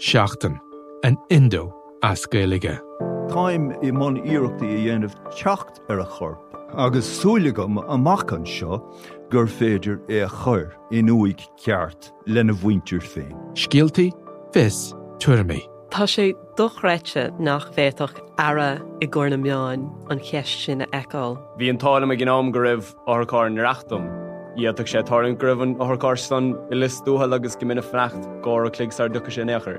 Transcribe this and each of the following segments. seachtain an Indo ascaelige. Time I mon iarachtaí a dhéanamh teacht ar a chorp, agus súlagam amach an seo gur féidir é a chur in uig ceart lena bhaintir féin. Scialtaí fis tuirmí. Tá sé dochreite nach bhéach ara I gCorna meáin an cheist sin a eáil. Bhí an tálam a gnám go raibh orcáir na reachtam. Iadach sé tarn gribhan orcáir san I list dúhall agus go minic freacht gáir a clig sar ducha sin éair.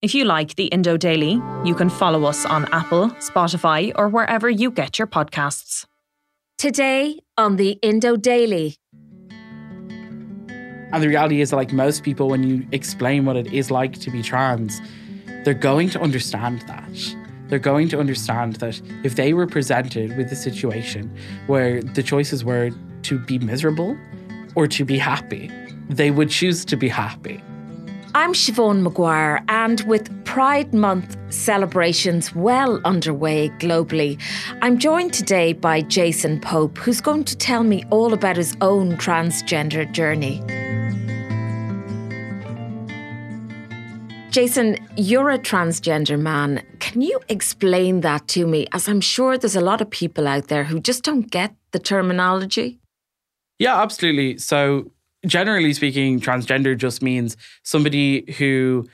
If you like the Indo Daily, you can follow us on Apple, Spotify, or wherever you get your podcasts. Today on the Indo Daily. And the reality is that, like most people, when you explain what it is like to be trans, they're going to understand that. They're going to understand that if they were presented with a situation where the choices were to be miserable or to be happy, they would choose to be happy. I'm Siobhán Maguire, and with Pride Month celebrations well underway globally, I'm joined today by Jayson Pope, who's going to tell me all about his own transgender journey. Jayson, you're a transgender man. Can you explain that to me? As I'm sure there's a lot of people out there who just don't get the terminology. Yeah, absolutely. So generally speaking, transgender just means somebody who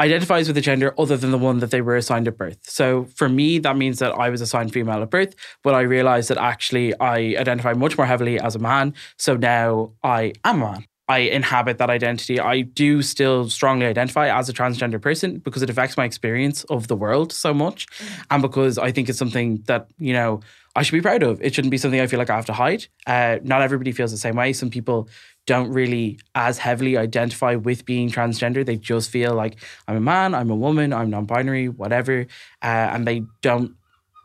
identifies with a gender other than the one that they were assigned at birth. So for me, that means that I was assigned female at birth, but I realised that actually I identify much more heavily as a man. So now I am a man. I inhabit that identity. I do still strongly identify as a transgender person because it affects my experience of the world so much. And because I think it's something that, you know, I should be proud of. It shouldn't be something I feel like I have to hide. Not everybody feels the same way. Some people don't really as heavily identify with being transgender. They just feel like I'm a man, I'm a woman, I'm non-binary, whatever. And they don't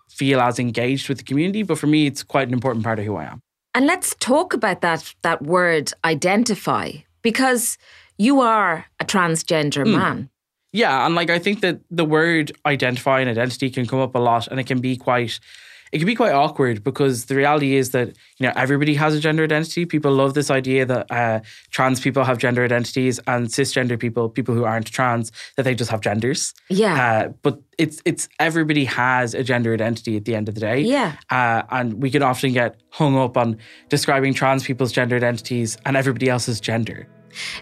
feel as engaged with the community. But for me, it's quite an important part of who I am. And let's talk about that word identify, because you are a transgender man. Yeah. And I think that the word identify and identity can come up a lot, and it can be quite awkward, because the reality is that, you know, everybody has a gender identity. People love this idea that trans people have gender identities and cisgender people who aren't trans, that they just have genders. Yeah. But it's everybody has a gender identity at the end of the day. Yeah. And we can often get hung up on describing trans people's gender identities and everybody else's gender.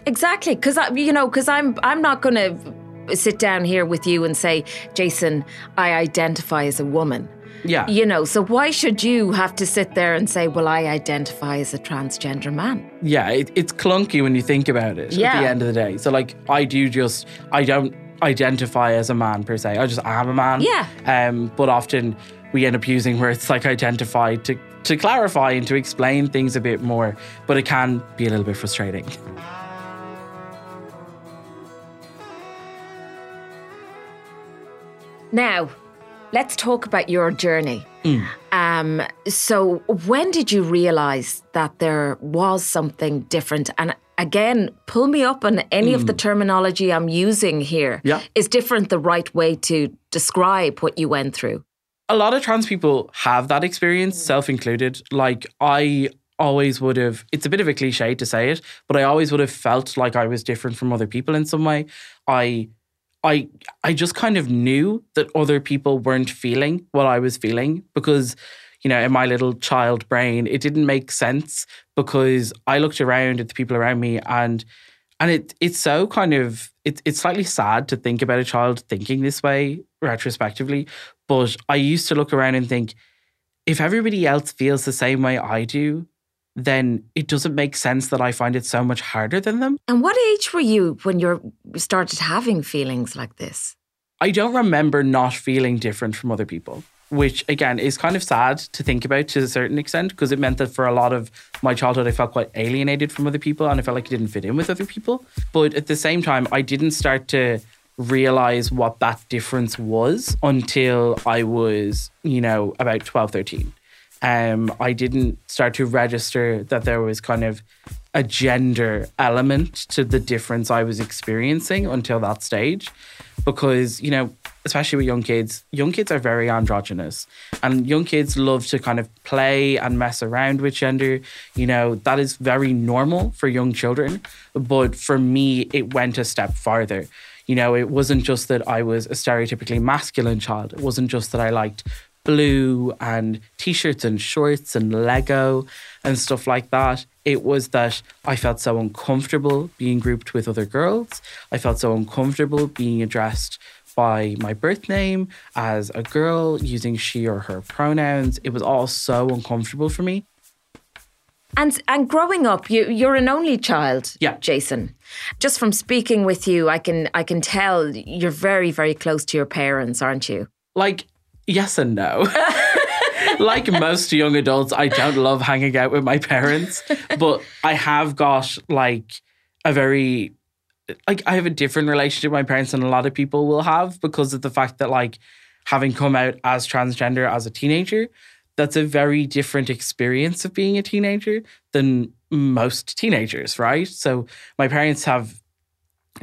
Exactly, because I'm not going to sit down here with you and say, Jayson, I identify as a woman. Yeah. You know, so why should you have to sit there and say, well, I identify as a transgender man? Yeah, it's clunky when you think about it at the end of the day. So I don't identify as a man per se. I just am a man. Yeah. But often we end up using words like identify to clarify and to explain things a bit more. But it can be a little bit frustrating. Now, let's talk about your journey. So when did you realise that there was something different? And again, pull me up on any of the terminology I'm using here. Yeah. Is different the right way to describe what you went through? A lot of trans people have that experience, self-included. I always would have, it's a bit of a cliche to say it, but I always would have felt like I was different from other people in some way. I just kind of knew that other people weren't feeling what I was feeling because, you know, in my little child brain, it didn't make sense, because I looked around at the people around me and it's so kind of, it's slightly sad to think about a child thinking this way retrospectively. But I used to look around and think, if everybody else feels the same way I do, then it doesn't make sense that I find it so much harder than them. And what age were you when you started having feelings like this? I don't remember not feeling different from other people. which again is kind of sad to think about to a certain extent, because it meant that for a lot of my childhood, I felt quite alienated from other people and I felt like I didn't fit in with other people. But at the same time, I didn't start to realize what that difference was until I was, about 12, 13. I didn't start to register that there was kind of a gender element to the difference I was experiencing until that stage. Because, especially with young kids are very androgynous, and young kids love to kind of play and mess around with gender. That is very normal for young children. But for me, it went a step farther. It wasn't just that I was a stereotypically masculine child. It wasn't just that I liked blue and t-shirts and shorts and Lego and stuff like that. It was that I felt so uncomfortable being grouped with other girls. I felt so uncomfortable being addressed by my birth name as a girl, using she or her pronouns. It was all so uncomfortable for me. And growing up, you're an only child, yeah. Jayson. Just from speaking with you, I can tell you're very, very close to your parents, aren't you? Like, yes and no. Like most young adults, I don't love hanging out with my parents, but I have got I have a different relationship with my parents than a lot of people will have, because of the fact that having come out as transgender as a teenager, that's a very different experience of being a teenager than most teenagers, right? So my parents have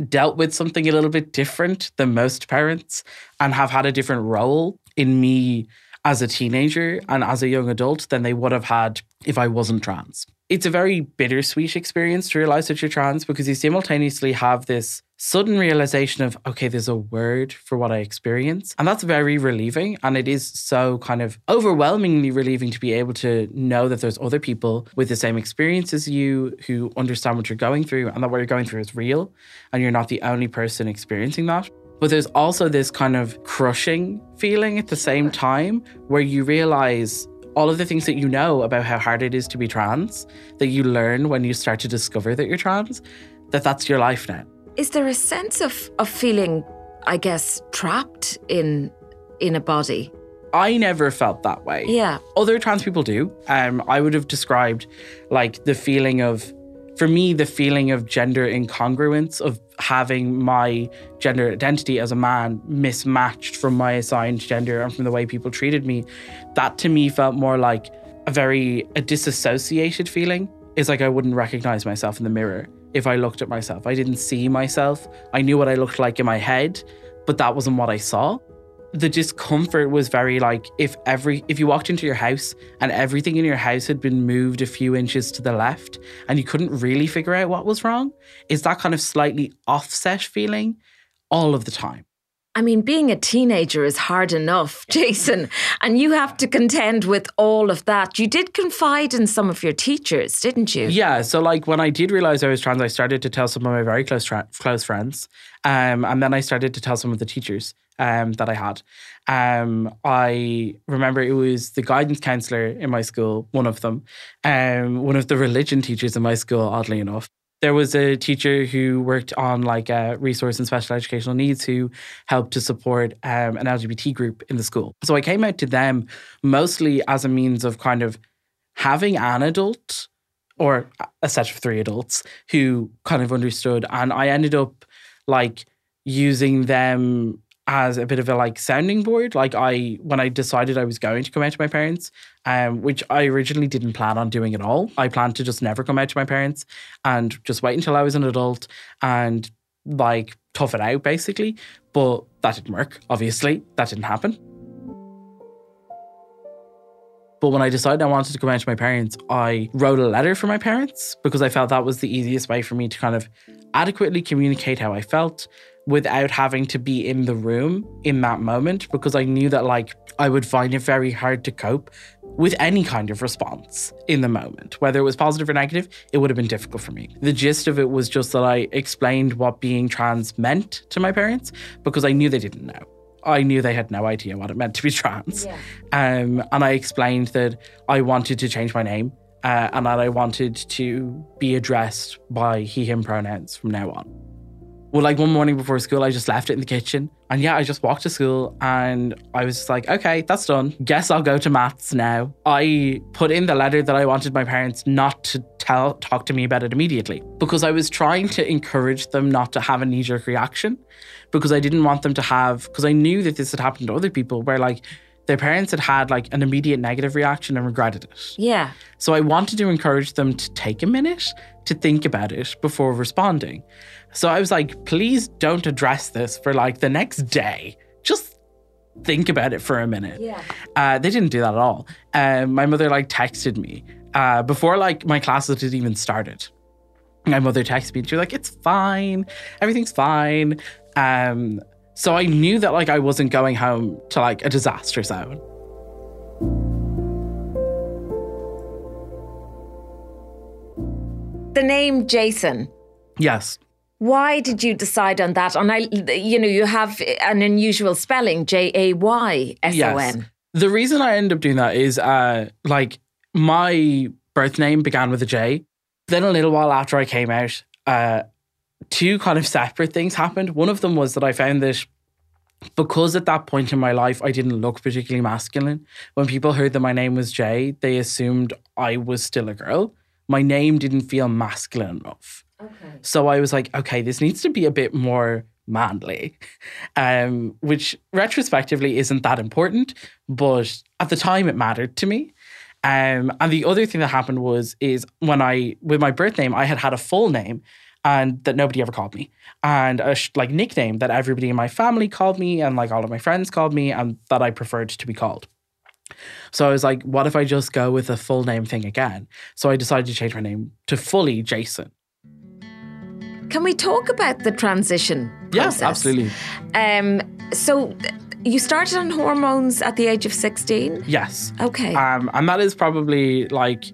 dealt with something a little bit different than most parents and have had a different role in me as a teenager and as a young adult than they would have had if I wasn't trans. It's a very bittersweet experience to realize that you're trans, because you simultaneously have this sudden realization of, okay, there's a word for what I experience. And that's very relieving. And it is so kind of overwhelmingly relieving to be able to know that there's other people with the same experience as you who understand what you're going through, and that what you're going through is real and you're not the only person experiencing that. But there's also this kind of crushing feeling at the same time, where you realize all of the things that you know about how hard it is to be trans, that you learn when you start to discover that you're trans, that that's your life now. Is there a sense of feeling, I guess, trapped in a body? I never felt that way. Yeah. Other trans people do. I would have described the feeling of, for me, the feeling of gender incongruence, of having my gender identity as a man mismatched from my assigned gender and from the way people treated me, that to me felt more like a disassociated feeling. It's like I wouldn't recognize myself in the mirror if I looked at myself. I didn't see myself. I knew what I looked like in my head, but that wasn't what I saw. The discomfort was very if you walked into your house and everything in your house had been moved a few inches to the left and you couldn't really figure out what was wrong. It's that kind of slightly offset feeling all of the time. I mean, being a teenager is hard enough, Jayson, and you have to contend with all of that. You did confide in some of your teachers, didn't you? Yeah. So when I did realize I was trans, I started to tell some of my very close friends. And then I started to tell some of the teachers that I had. I remember it was the guidance counselor in my school, one of them, one of the religion teachers in my school, oddly enough. There was a teacher who worked on resource and special educational needs who helped to support an LGBT group in the school. So I came out to them mostly as a means of kind of having an adult, or a set of three adults who kind of understood. And I ended up using them as a bit of a sounding board. When I decided I was going to come out to my parents, which I originally didn't plan on doing at all. I planned to just never come out to my parents and just wait until I was an adult and tough it out, basically. But that didn't work, obviously. That didn't happen. But when I decided I wanted to come out to my parents, I wrote a letter for my parents, because I felt that was the easiest way for me to kind of adequately communicate how I felt without having to be in the room in that moment, because I knew that I would find it very hard to cope with any kind of response in the moment. Whether it was positive or negative, it would have been difficult for me. The gist of it was just that I explained what being trans meant to my parents, because I knew they didn't know. I knew they had no idea what it meant to be trans. Yeah. And I explained that I wanted to change my name and that I wanted to be addressed by he, him pronouns from now on. Well, like one morning before school, I just left it in the kitchen. And yeah, I just walked to school and I was just like, okay, that's done. Guess I'll go to maths now. I put in the letter that I wanted my parents not to talk to me about it immediately because I was trying to encourage them not to have a knee-jerk reaction because I didn't want them to have, because I knew that this had happened to other people where like their parents had had like an immediate negative reaction and regretted it. Yeah. So I wanted to encourage them to take a minute to think about it before responding. So I was like, please don't address this for like the next day. Just think about it for a minute. Yeah. They didn't do that at all. My mother like texted me before like my classes had even started. My mother texted me and she was like, it's fine. Everything's fine. So I knew that like I wasn't going home to like a disaster zone. The name Jayson. Yes. Why did you decide on that? And you have an unusual spelling, Jayson. Yes. The reason I ended up doing that is like my birth name began with a J. Then a little while after I came out, two kind of separate things happened. One of them was that I found that because at that point in my life, I didn't look particularly masculine. When people heard that my name was Jay, they assumed I was still a girl. My name didn't feel masculine enough. Okay. So I was like, okay, this needs to be a bit more manly, which retrospectively isn't that important, but at the time it mattered to me. And the other thing that happened is when with my birth name, I had a full name and that nobody ever called me, and a like nickname that everybody in my family called me and like all of my friends called me and that I preferred to be called. So I was like, what if I just go with a full name thing again? So I decided to change my name to fully Jayson. Can we talk about the transition process? Yes, absolutely. So you started on hormones at the age of 16? Yes. Okay. And that is probably like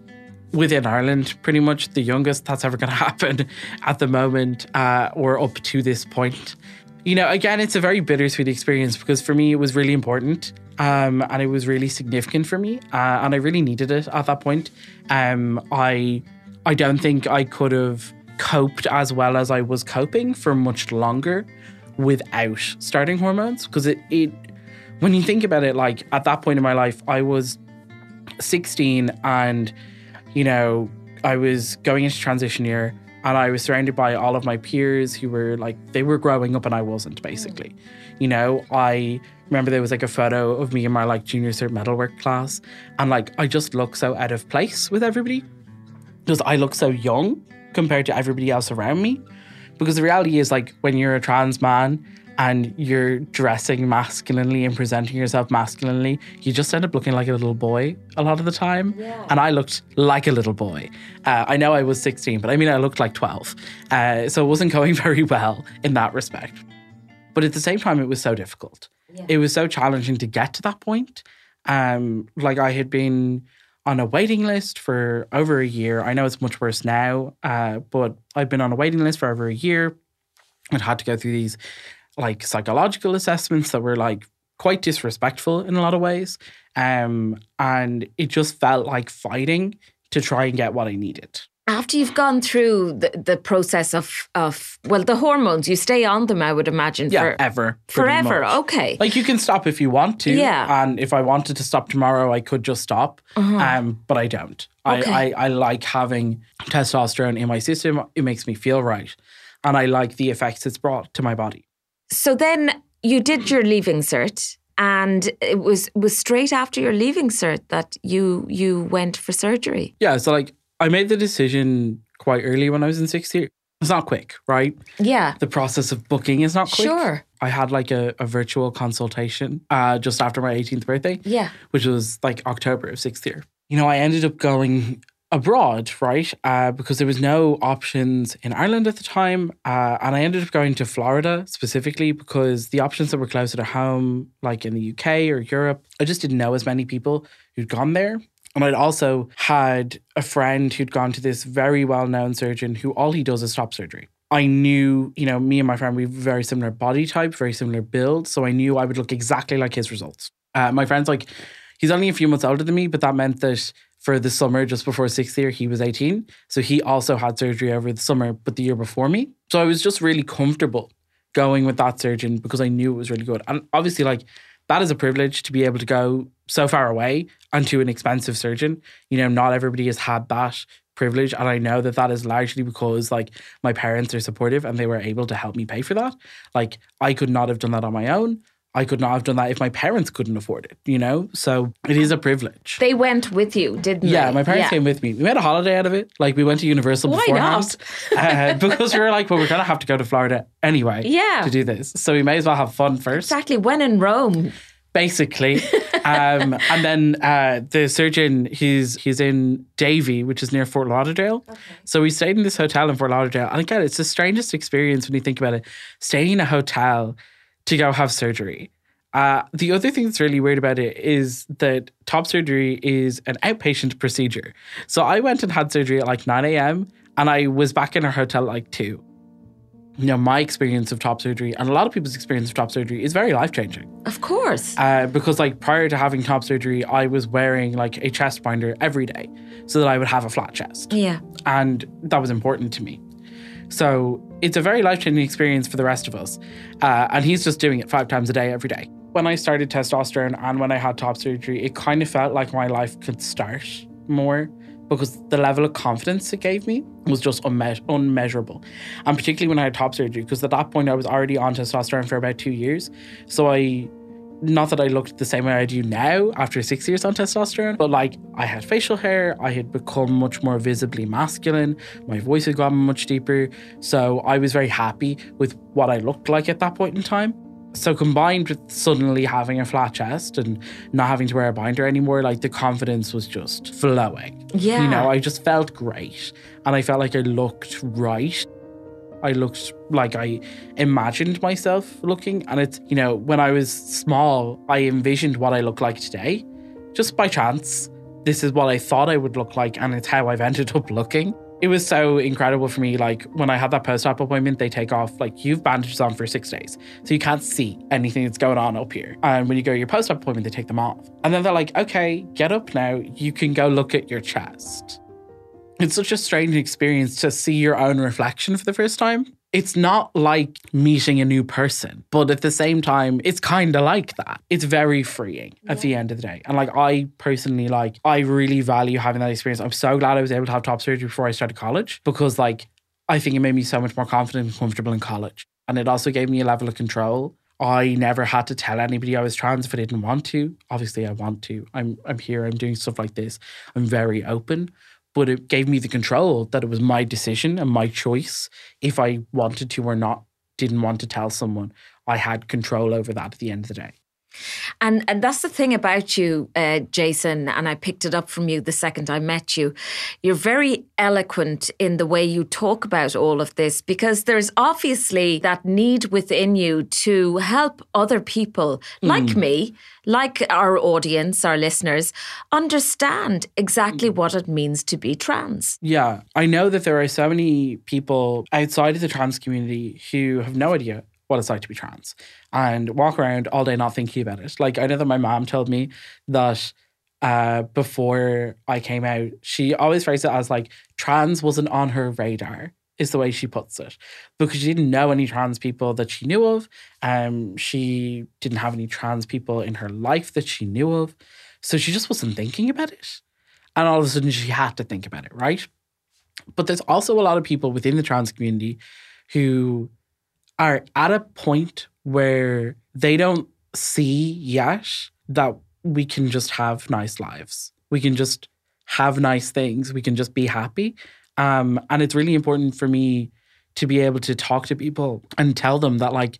within Ireland, pretty much the youngest that's ever going to happen at the moment or up to this point. You know, again, it's a very bittersweet experience because for me, it was really important. And it was really significant for me. And I really needed it at that point. I don't think I could have coped as well as I was coping for much longer without starting hormones. Because it when you think about it, like at that point in my life, I was 16 and, you know, I was going into transition year and I was surrounded by all of my peers who were like, they were growing up and I wasn't basically. You know, I remember there was like a photo of me in my like junior cert metalwork class and like I just looked so out of place with everybody because I looked so young compared to everybody else around me. Because the reality is like when you're a trans man and you're dressing masculinely and presenting yourself masculinely, you just end up looking like a little boy a lot of the time. Yeah. And I looked like a little boy. I know I was 16, but I mean, I looked like 12. So it wasn't going very well in that respect. But at the same time, it was so difficult. Yeah. It was so challenging to get to that point. Like I had been on a waiting list for over a year. I know it's much worse now, but I've been on a waiting list for over a year and had to go through these like psychological assessments that were like quite disrespectful in a lot of ways. And it just felt like fighting to try and get what I needed. After you've gone through the process of the hormones, you stay on them, I would imagine. Yeah, forever. Okay. Like you can stop if you want to. Yeah. And if I wanted to stop tomorrow, I could just stop. Uh-huh. But I don't. Okay. I like having testosterone in my system. It makes me feel right. And I like the effects it's brought to my body. So then you did your leaving cert and it was straight after your leaving cert that you went for surgery. Yeah, so like I made the decision quite early when I was in sixth year. It's not quick, right? Yeah. The process of booking is not quick. Sure. I had like a virtual consultation just after my 18th birthday. Yeah. Which was like October of sixth year. You know, I ended up going abroad, right? Because there was no options in Ireland at the time. And I ended up going to Florida specifically because the options that were closer to home, like in the UK or Europe, I just didn't know as many people who'd gone there. And I'd also had a friend who'd gone to this very well-known surgeon who all he does is top surgery. I knew, you know, me and my friend, we have very similar body type, very similar build. So I knew I would look exactly like his results. My friend's like, he's only a few months older than me, but that meant that for the summer just before sixth year, he was 18. So he also had surgery over the summer, but the year before me. So I was just really comfortable going with that surgeon because I knew it was really good. And obviously, like, that is a privilege to be able to go so far away and to an expensive surgeon. You know, not everybody has had that privilege. And I know that that is largely because, like, my parents are supportive and they were able to help me pay for that. Like, I could not have done that on my own. I could not have done that if my parents couldn't afford it, you know? So it is a privilge. They went with you, didn't they? Yeah, my parents came with me. We made a holiday out of it. Like, we went to Universal beforehand. Why not? Because we were like, well, we're going to have to go to Florida anyway to do this. So we may as well have fun first. Exactly. When in Rome. Basically. And then the surgeon, he's in Davie, which is near Fort Lauderdale. Okay. So we stayed in this hotel in Fort Lauderdale. And again, it's the strangest experience when you think about it. Staying in a hotel to go have surgery. The other thing that's really weird about it is that top surgery is an outpatient procedure. So I went and had surgery at like 9 a.m. and I was back in our hotel at like 2. You know, my experience of top surgery and a lot of people's experience of top surgery is very life-changing. Of course. Because like prior to having top surgery, I was wearing like a chest binder every day so that I would have a flat chest. Yeah. And that was important to me. So it's a very life-changing experience for the rest of us. And he's just doing it 5 times a day, every day. When I started testosterone and when I had top surgery, it kind of felt like my life could start more because the level of confidence it gave me was just unmeasurable. And particularly when I had top surgery, because at that point I was already on testosterone for about 2 years. So not that I looked the same way I do now after 6 years on testosterone, but like I had facial hair, I had become much more visibly masculine, my voice had gotten much deeper. So I was very happy with what I looked like at that point in time. So combined with suddenly having a flat chest and not having to wear a binder anymore, like the confidence was just flowing. Yeah. You know, I just felt great and I felt like I looked right. I looked like I imagined myself looking. And it's, you know, when I was small, I envisioned what I look like today. Just by chance, this is what I thought I would look like and it's how I've ended up looking. It was so incredible for me. Like when I had that post-op appointment, they take off, like you've bandages on for 6 days. So you can't see anything that's going on up here. And when you go to your post-op appointment, they take them off. And then they're like, okay, get up now. You can go look at your chest. It's such a strange experience to see your own reflection for the first time. It's not like meeting a new person, but at the same time, it's kind of like that. It's very freeing at the end of the day. And like, I personally, like, I really value having that experience. I'm so glad I was able to have top surgery before I started college because like, I think it made me so much more confident and comfortable in college. And it also gave me a level of control. I never had to tell anybody I was trans if I didn't want to. Obviously I want to. I'm here, I'm doing stuff like this. I'm very open. But it gave me the control that it was my decision and my choice if I wanted to or not, didn't want to tell someone. I had control over that at the end of the day. And that's the thing about you, Jayson, and I picked it up from you the second I met you. You're very eloquent in the way you talk about all of this because there's obviously that need within you to help other people like me, like our audience, our listeners, understand exactly what it means to be trans. Yeah, I know that there are so many people outside of the trans community who have no idea what it's like to be trans and walk around all day not thinking about it. Like I know that my mom told me that before I came out, she always phrased it as like trans wasn't on her radar is the way she puts it because she didn't know any trans people that she knew of. She didn't have any trans people in her life that she knew of. So she just wasn't thinking about it. And all of a sudden she had to think about it, right? But there's also a lot of people within the trans community who are at a point where they don't see yet that we can just have nice lives. We can just have nice things. We can just be happy. And it's really important for me to be able to talk to people and tell them that like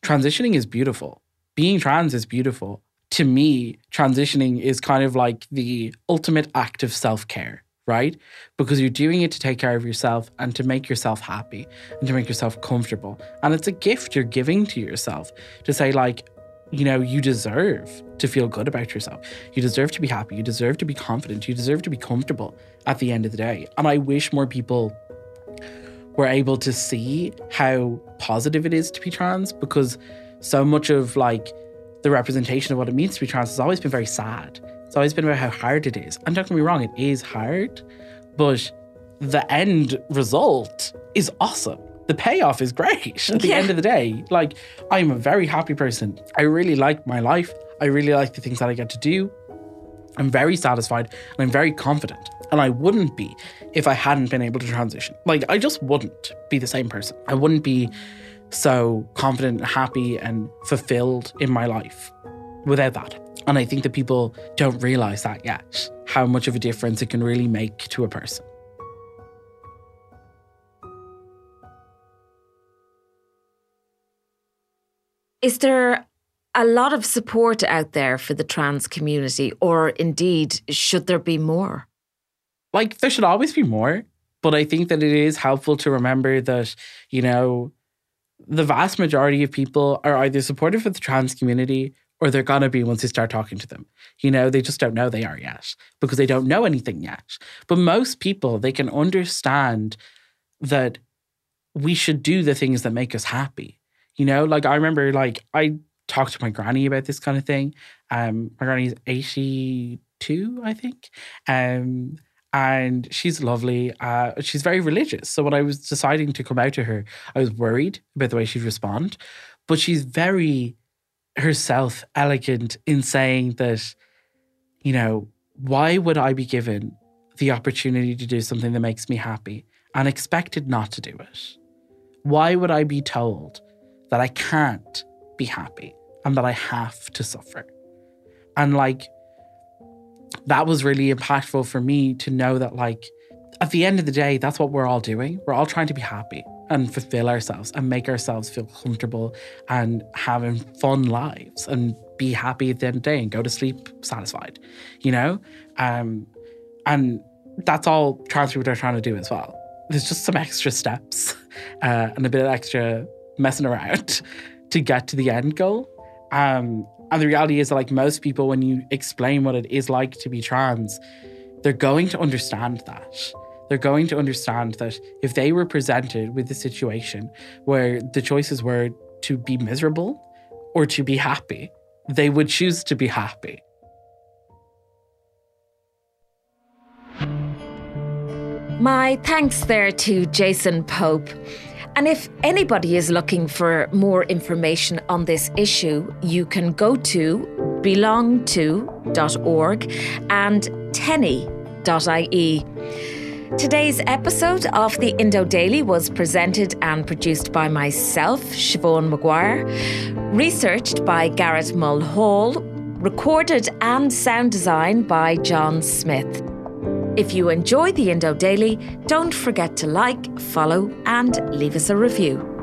transitioning is beautiful. Being trans is beautiful. To me, transitioning is kind of like the ultimate act of self-care. Right? Because you're doing it to take care of yourself and to make yourself happy and to make yourself comfortable. And it's a gift you're giving to yourself to say like, you know, you deserve to feel good about yourself. You deserve to be happy. You deserve to be confident. You deserve to be comfortable at the end of the day. And I wish more people were able to see how positive it is to be trans because so much of like the representation of what it means to be trans has always been very sad. It's always been about how hard it is. And don't get me wrong, it is hard, but the end result is awesome. The payoff is great at the end of the day. Like, I'm a very happy person. I really like my life. I really like the things that I get to do. I'm very satisfied and I'm very confident. And I wouldn't be if I hadn't been able to transition. Like, I just wouldn't be the same person. I wouldn't be so confident and happy and fulfilled in my life without that. And I think that people don't realize that yet, how much of a difference it can really make to a person. Is there a lot of support out there for the trans community, or indeed, should there be more? Like, there should always be more, but I think that it is helpful to remember that, you know, the vast majority of people are either supportive of the trans community or they're going to be once you start talking to them. You know, they just don't know they are yet because they don't know anything yet. But most people, they can understand that we should do the things that make us happy. You know, like I remember, like I talked to my granny about this kind of thing. My granny's 82, I think. And she's lovely. She's very religious. So when I was deciding to come out to her, I was worried about the way she'd respond. But she's very herself elegant in saying that, you know, why would I be given the opportunity to do something that makes me happy and expected not to do it? Why would I be told that I can't be happy and that I have to suffer? And like, that was really impactful for me to know that, like, at the end of the day, that's what we're all doing. We're all trying to be happy and fulfill ourselves and make ourselves feel comfortable and having fun lives and be happy at the end of the day and go to sleep satisfied, you know? And that's all trans people are trying to do as well. There's just some extra steps and a bit of extra messing around to get to the end goal. And the reality is that, like, most people, when you explain what it is like to be trans, they're going to understand that. They're going to understand that if they were presented with a situation where the choices were to be miserable or to be happy, they would choose to be happy. My thanks there to Jayson Pope. And if anybody is looking for more information on this issue, you can go to belongto.org and tenny.ie. Today's episode of the Indo Daily was presented and produced by myself, Siobhán Maguire, researched by Garrett Mull-Hall, recorded and sound designed by John Smith. If you enjoy the Indo Daily, don't forget to like, follow, and leave us a review.